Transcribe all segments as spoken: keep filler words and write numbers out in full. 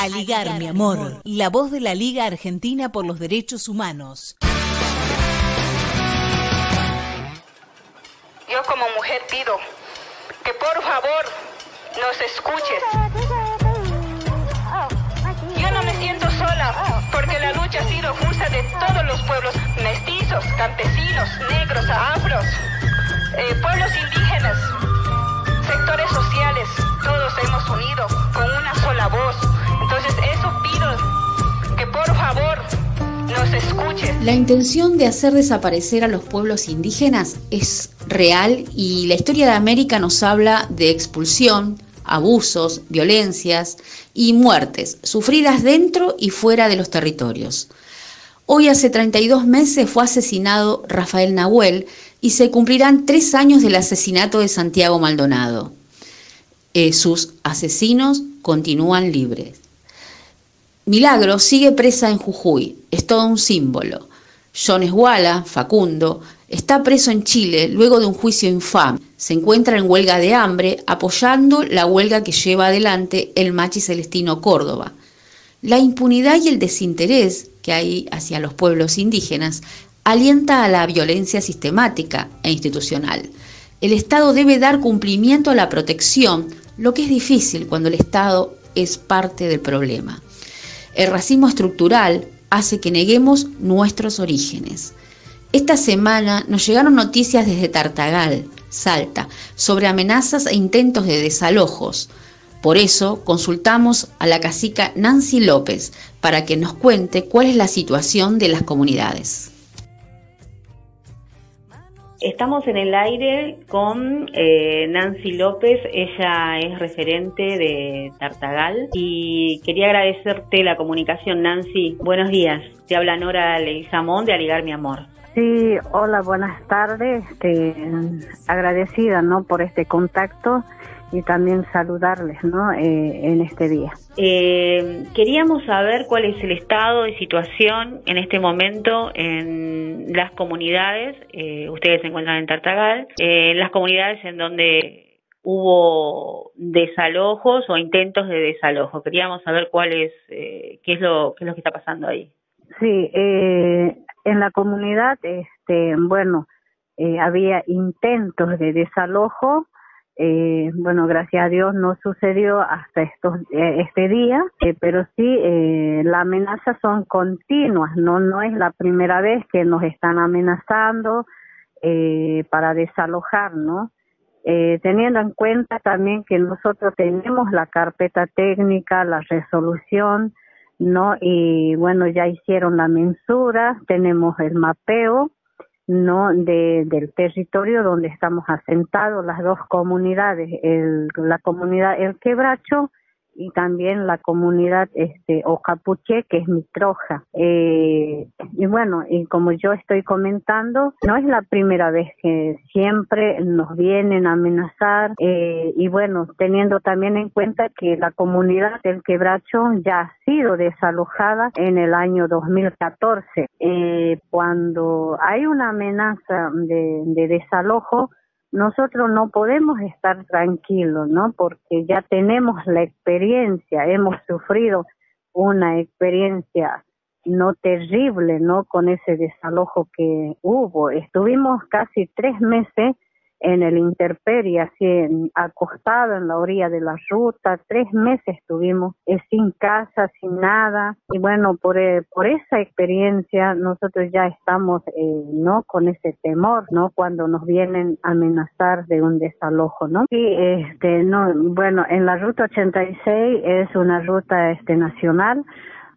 Aligar Mi Amor, la voz de la Liga Argentina por los Derechos Humanos. Yo como mujer pido que por favor nos escuches. Yo no me siento sola porque la lucha ha sido justa de todos los pueblos, mestizos, campesinos, negros, afros, eh, pueblos indígenas, sectores sociales, todos hemos unido con una sola voz. Entonces eso pido, que por favor nos escuchen. La intención de hacer desaparecer a los pueblos indígenas es real y la historia de América nos habla de expulsión, abusos, violencias y muertes sufridas dentro y fuera de los territorios. Hoy hace treinta y dos meses fue asesinado Rafael Nahuel y se cumplirán tres años del asesinato de Santiago Maldonado. Eh, sus asesinos continúan libres. Milagro sigue presa en Jujuy, es todo un símbolo. Jones Wala, Facundo, está preso en Chile luego de un juicio infame. Se encuentra en huelga de hambre apoyando la huelga que lleva adelante el machi Celestino Córdoba. La impunidad y el desinterés que hay hacia los pueblos indígenas alienta a la violencia sistemática e institucional. El Estado debe dar cumplimiento a la protección, lo que es difícil cuando el Estado es parte del problema. El racismo estructural hace que neguemos nuestros orígenes. Esta semana nos llegaron noticias desde Tartagal, Salta, sobre amenazas e intentos de desalojos. Por eso consultamos a la cacica Nancy López para que nos cuente cuál es la situación de las comunidades. Estamos en el aire con eh, Nancy López, ella es referente de Tartagal y quería agradecerte la comunicación, Nancy. Buenos días, te habla Nora Leguizamón de Aligar Mi Amor. Sí, hola, buenas tardes, este, agradecida, ¿no?, por este contacto y también saludarles, ¿no?, eh, en este día. Eh, queríamos saber cuál es el estado de situación en este momento en las comunidades, eh, ustedes se encuentran en Tartagal, eh, en las comunidades en donde hubo desalojos o intentos de desalojo. Queríamos saber cuál es, eh, qué es lo, qué es lo que está pasando ahí. Sí, eh, en la comunidad, este, bueno, eh, había intentos de desalojo. Eh, bueno, gracias a Dios no sucedió hasta estos, eh, este día, eh, pero sí, eh, las amenazas son continuas, ¿no? No es la primera vez que nos están amenazando eh, para desalojar, ¿no? Eh, teniendo en cuenta también que nosotros tenemos la carpeta técnica, la resolución, ¿no? Y bueno, ya hicieron la mensura, tenemos el mapeo, no de, del territorio donde estamos asentados las dos comunidades, el, la comunidad El Quebracho y también la comunidad este Ocapuché, que es mi troja. Eh, y bueno, y como yo estoy comentando, no es la primera vez que siempre nos vienen a amenazar, eh, y bueno, teniendo también en cuenta que la comunidad del Quebracho ya ha sido desalojada en el año dos mil catorce. Eh, cuando hay una amenaza de, de desalojo, nosotros no podemos estar tranquilos, ¿no? Porque ya tenemos la experiencia, hemos sufrido una experiencia no terrible, ¿no? Con ese desalojo que hubo. Estuvimos casi tres meses en el intemperie, así acostado en la orilla de la ruta, tres meses estuvimos eh, sin casa, sin nada. Y bueno, por eh, por esa experiencia nosotros ya estamos eh, no con ese temor, ¿no? Cuando nos vienen a amenazar de un desalojo, ¿no? Y este no, bueno, en la ruta ochenta y seis es una ruta este nacional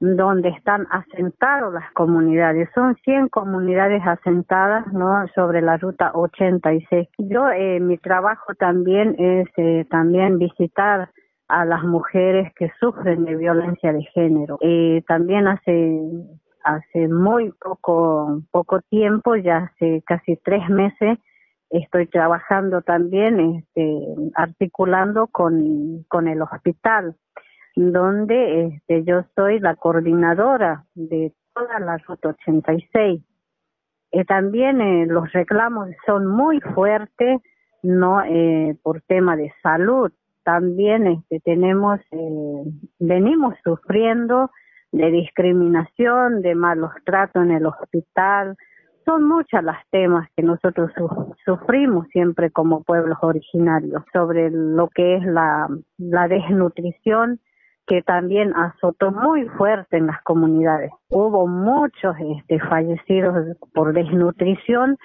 donde están asentadas las comunidades, son cien comunidades asentadas, ¿no?, sobre la ruta ochenta y seis. Yo, eh, mi trabajo también es eh, también visitar a las mujeres que sufren de violencia de género. Eh, también hace hace muy poco poco tiempo, ya hace casi tres meses, estoy trabajando también, este, articulando con con el hospital, donde este, yo soy la coordinadora de toda la ruta ochenta y seis. Eh, también eh, los reclamos son muy fuertes, no eh, por tema de salud, también este, tenemos, eh, venimos sufriendo de discriminación, de malos tratos en el hospital. Son muchas las temas que nosotros su sufrimos siempre como pueblos originarios, sobre lo que es la, la desnutrición, que también azotó muy fuerte en las comunidades. Hubo muchos este, fallecidos por desnutrición,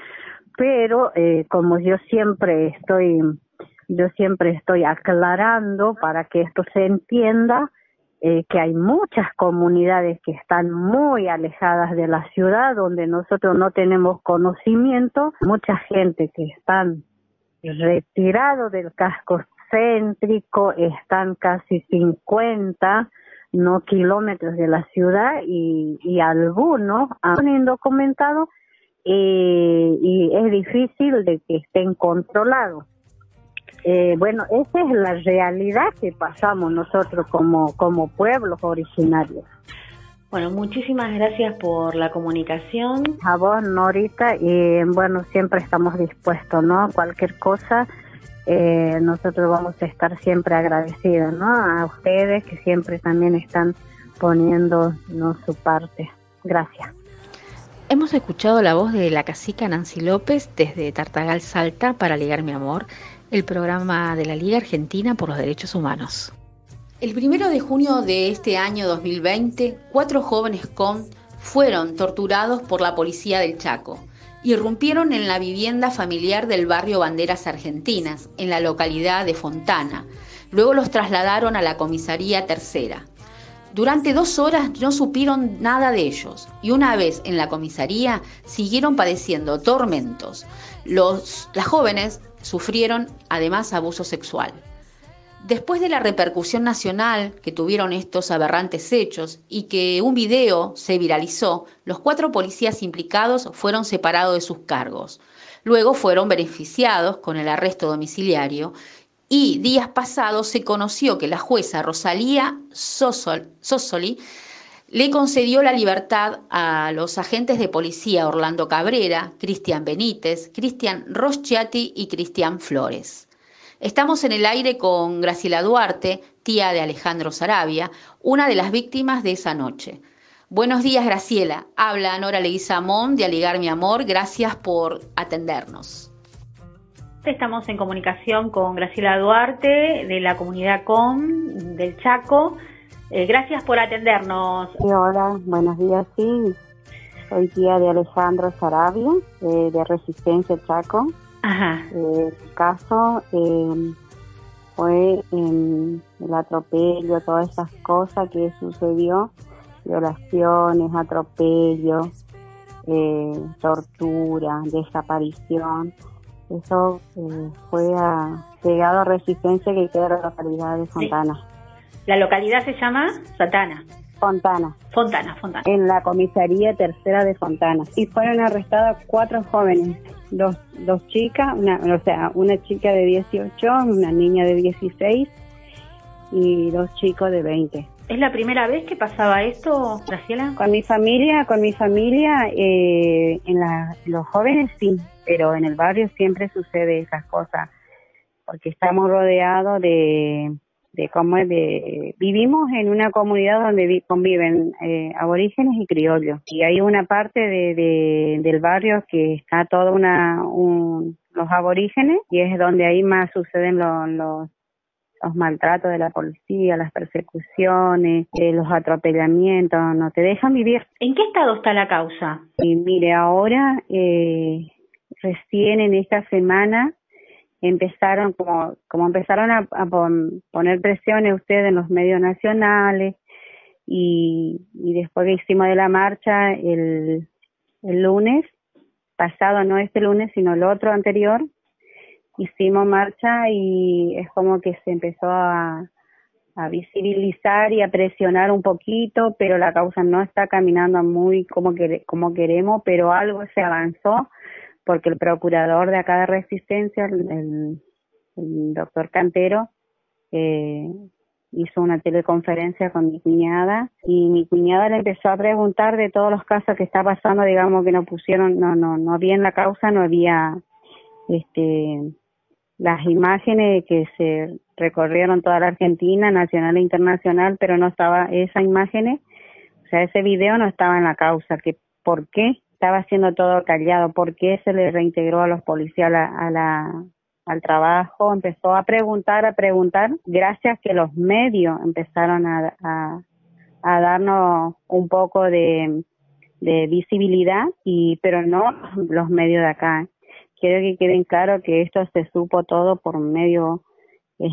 pero eh, como yo siempre estoy yo siempre estoy aclarando para que esto se entienda, eh, que hay muchas comunidades que están muy alejadas de la ciudad, donde nosotros no tenemos conocimiento, mucha gente que están retirado del casco céntrico, están casi cincuenta no kilómetros de la ciudad, y, y algunos han indocumentados, eh, y es difícil de que estén controlados. Eh, bueno, esa es la realidad que pasamos nosotros como, como pueblos originarios. Bueno, muchísimas gracias por la comunicación. A vos, Norita, y bueno, siempre estamos dispuestos, ¿no? Cualquier cosa, eh, nosotros vamos a estar siempre agradecidos, ¿no? A ustedes que siempre también están poniéndonos su parte. Gracias. Hemos escuchado la voz de la cacica Nancy López desde Tartagal, Salta, para Aligar Mi Amor, el programa de la Liga Argentina por los Derechos Humanos. El primero de junio de este año dos mil veinte, cuatro jóvenes con fueron torturados por la policía del Chaco. Irrumpieron en la vivienda familiar del barrio Banderas Argentinas, en la localidad de Fontana. Luego los trasladaron a la comisaría tercera. Durante dos horas no supieron nada de ellos, y una vez en la comisaría siguieron padeciendo tormentos. Los, las jóvenes sufrieron además abuso sexual. Después de la repercusión nacional que tuvieron estos aberrantes hechos y que un video se viralizó, los cuatro policías implicados fueron separados de sus cargos. Luego fueron beneficiados con el arresto domiciliario, y días pasados se conoció que la jueza Rosalía Sosoli le concedió la libertad a los agentes de policía Orlando Cabrera, Cristian Benítez, Cristian Rosciati y Cristian Flores. Estamos en el aire con Graciela Duarte, tía de Alejandro Sarabia, una de las víctimas de esa noche. Buenos días, Graciela. Habla Nora Leguizamón de Aligar Mi Amor. Gracias por atendernos. Estamos en comunicación con Graciela Duarte, de la comunidad con del Chaco. Eh, gracias por atendernos. Sí, hola, buenos días, sí. Soy tía de Alejandro Sarabia, eh, de Resistencia Chaco. Ajá. Eh, el caso eh, fue eh, el atropello, todas esas cosas que sucedió, violaciones, atropello, eh, tortura, desaparición. Eso eh, fue a, llegado a Resistencia, que queda en la localidad de Fontana. Sí. La localidad se llama Santana. Fontana. Fontana, Fontana. En la comisaría tercera de Fontana. Y fueron arrestadas cuatro jóvenes, dos, dos chicas, una, o sea, una chica de dieciocho, una niña de dieciséis y dos chicos de veinte. ¿Es la primera vez que pasaba esto, Graciela? Con mi familia, con mi familia, eh, en la, los jóvenes sí, pero en el barrio siempre sucede esas cosas, porque estamos rodeados de... de cómo de, vivimos en una comunidad donde vi, conviven eh, aborígenes y criollos, y hay una parte de, de del barrio que está toda una un, los aborígenes, y es donde ahí más suceden los los, los maltratos de la policía, las persecuciones, eh, los atropellamientos, no te dejan vivir. ¿En qué estado está la causa? Y mire, ahora eh, recién en esta semana empezaron como como empezaron a, a pon, poner presiones ustedes en los medios nacionales, y, y después que hicimos de la marcha el, el lunes pasado, no este lunes sino el otro anterior, hicimos marcha, y es como que se empezó a, a visibilizar y a presionar un poquito, pero la causa no está caminando muy como que como queremos, pero algo se avanzó, porque el procurador de acá de Resistencia, el, el doctor Cantero, eh, hizo una teleconferencia con mi cuñada, y mi cuñada le empezó a preguntar de todos los casos que está pasando, digamos que no pusieron, no, no, no había en la causa, no había este las imágenes que se recorrieron toda la Argentina, nacional e internacional, pero no estaba esa imagen, o sea, ese video no estaba en la causa, que por qué estaba siendo todo callado, por qué se le reintegró a los policías a la, a la, al trabajo, empezó a preguntar, a preguntar, gracias que los medios empezaron a, a, a darnos un poco de, de visibilidad, y pero no los medios de acá. Quiero que queden claro que esto se supo todo por medios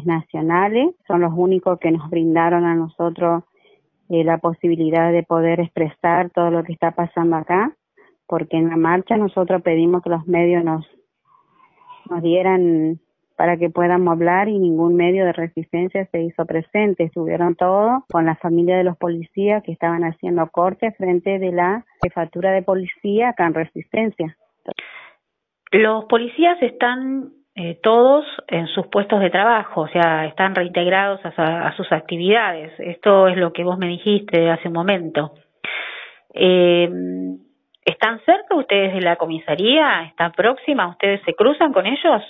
nacionales, son los únicos que nos brindaron a nosotros eh, la posibilidad de poder expresar todo lo que está pasando acá, porque en la marcha nosotros pedimos que los medios nos, nos dieran para que podamos hablar y ningún medio de Resistencia se hizo presente, estuvieron todos con la familia de los policías que estaban haciendo cortes frente de la jefatura de policía acá en Resistencia. Los policías están eh, todos en sus puestos de trabajo, o sea, están reintegrados a, a sus actividades. Esto es lo que vos me dijiste hace un momento. Eh, ¿Están cerca ustedes de la comisaría? ¿Están próximas? ¿Ustedes se cruzan con ellos?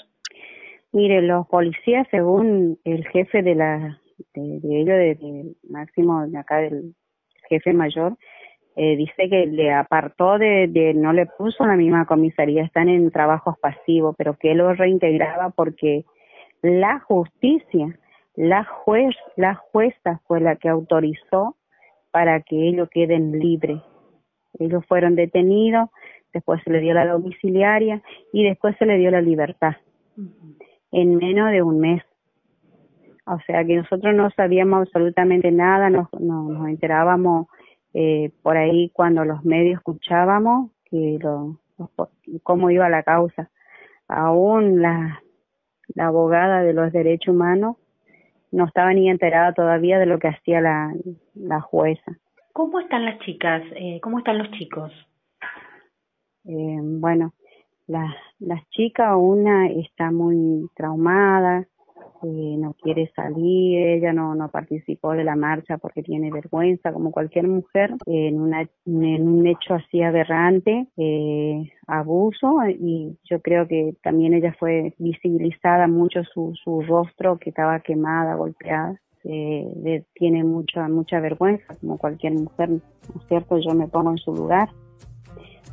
Mire, los policías, según el jefe de la de, de ellos, de, de Máximo, de acá, del jefe mayor, Eh, dice que le apartó de, de, no le puso en la misma comisaría, están en trabajos pasivos, pero que lo reintegraba porque la justicia, la juez, la jueza fue la que autorizó para que ellos queden libres. Ellos fueron detenidos, después se le dio la domiciliaria y después se le dio la libertad, uh-huh, en menos de un mes. O sea que nosotros no sabíamos absolutamente nada, nos, no, nos enterábamos Eh, por ahí cuando los medios escuchábamos que lo, los, cómo iba la causa. Aún la, la abogada de los derechos humanos no estaba ni enterada todavía de lo que hacía la, la jueza. ¿Cómo están las chicas? Eh, ¿Cómo están los chicos? Eh, bueno, las las chicas, una está muy traumada, Eh, no quiere salir, ella no, no participó de la marcha porque tiene vergüenza, como cualquier mujer, eh, en, una, en un hecho así aberrante, eh, abuso, y yo creo que también ella fue visibilizada mucho su, su rostro, que estaba quemada, golpeada, eh, de, tiene mucha, mucha vergüenza, como cualquier mujer, ¿no es cierto? Yo me pongo en su lugar.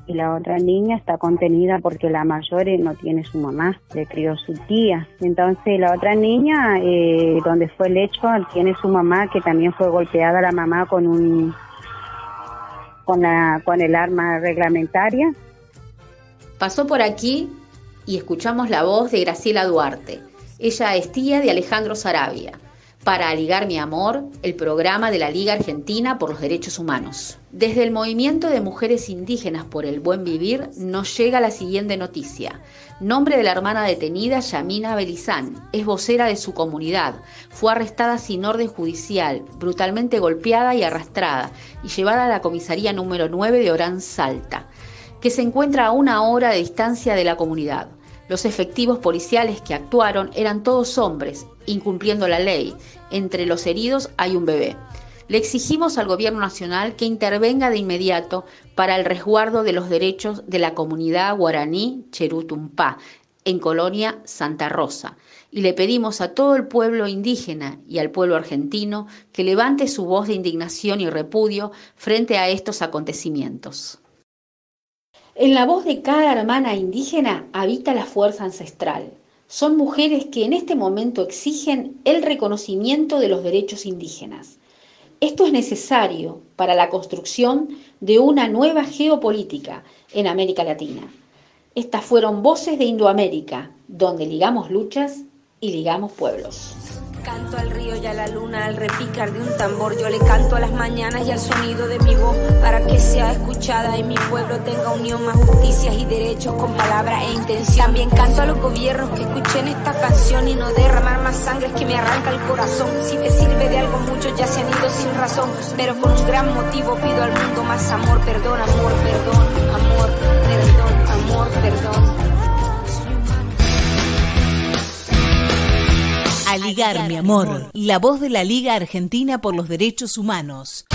Y la otra niña está contenida porque la mayor no tiene su mamá, le crió su tía. Entonces la otra niña, eh, donde fue el hecho, tiene su mamá, que también fue golpeada la mamá con un con la con el arma reglamentaria. Pasó por aquí y escuchamos la voz de Graciela Duarte. Ella es tía de Alejandro Sarabia, para Aligar Mi Amor, el programa de la Liga Argentina por los Derechos Humanos. Desde el Movimiento de Mujeres Indígenas por el Buen Vivir nos llega la siguiente noticia. Nombre de la hermana detenida, Yamina Belizán, es vocera de su comunidad. Fue arrestada sin orden judicial, brutalmente golpeada y arrastrada, y llevada a la comisaría número nueve de Orán, Salta, que se encuentra a una hora de distancia de la comunidad. Los efectivos policiales que actuaron eran todos hombres, incumpliendo la ley. Entre los heridos hay un bebé. Le exigimos al Gobierno Nacional que intervenga de inmediato para el resguardo de los derechos de la comunidad guaraní Cherutumpá, en Colonia Santa Rosa. Y le pedimos a todo el pueblo indígena y al pueblo argentino que levante su voz de indignación y repudio frente a estos acontecimientos. En la voz de cada hermana indígena habita la fuerza ancestral. Son mujeres que en este momento exigen el reconocimiento de los derechos indígenas. Esto es necesario para la construcción de una nueva geopolítica en América Latina. Estas fueron Voces de Indoamérica, donde ligamos luchas y ligamos pueblos. Canto al río y a la luna, al repicar de un tambor. Yo le canto a las mañanas y al sonido de mi voz, para que sea escuchada y mi pueblo tenga unión, más justicias y derechos con palabras e intención. También canto a los gobiernos que escuchen esta canción y no derramar más sangre, es que me arranca el corazón. Si te sirve de algo, muchos ya se han ido sin razón, pero por un gran motivo pido al mundo más amor. Perdón, amor, perdón, amor, perdón, amor, perdón. Aligar Mi Amor, la voz de la Liga Argentina por los Derechos Humanos.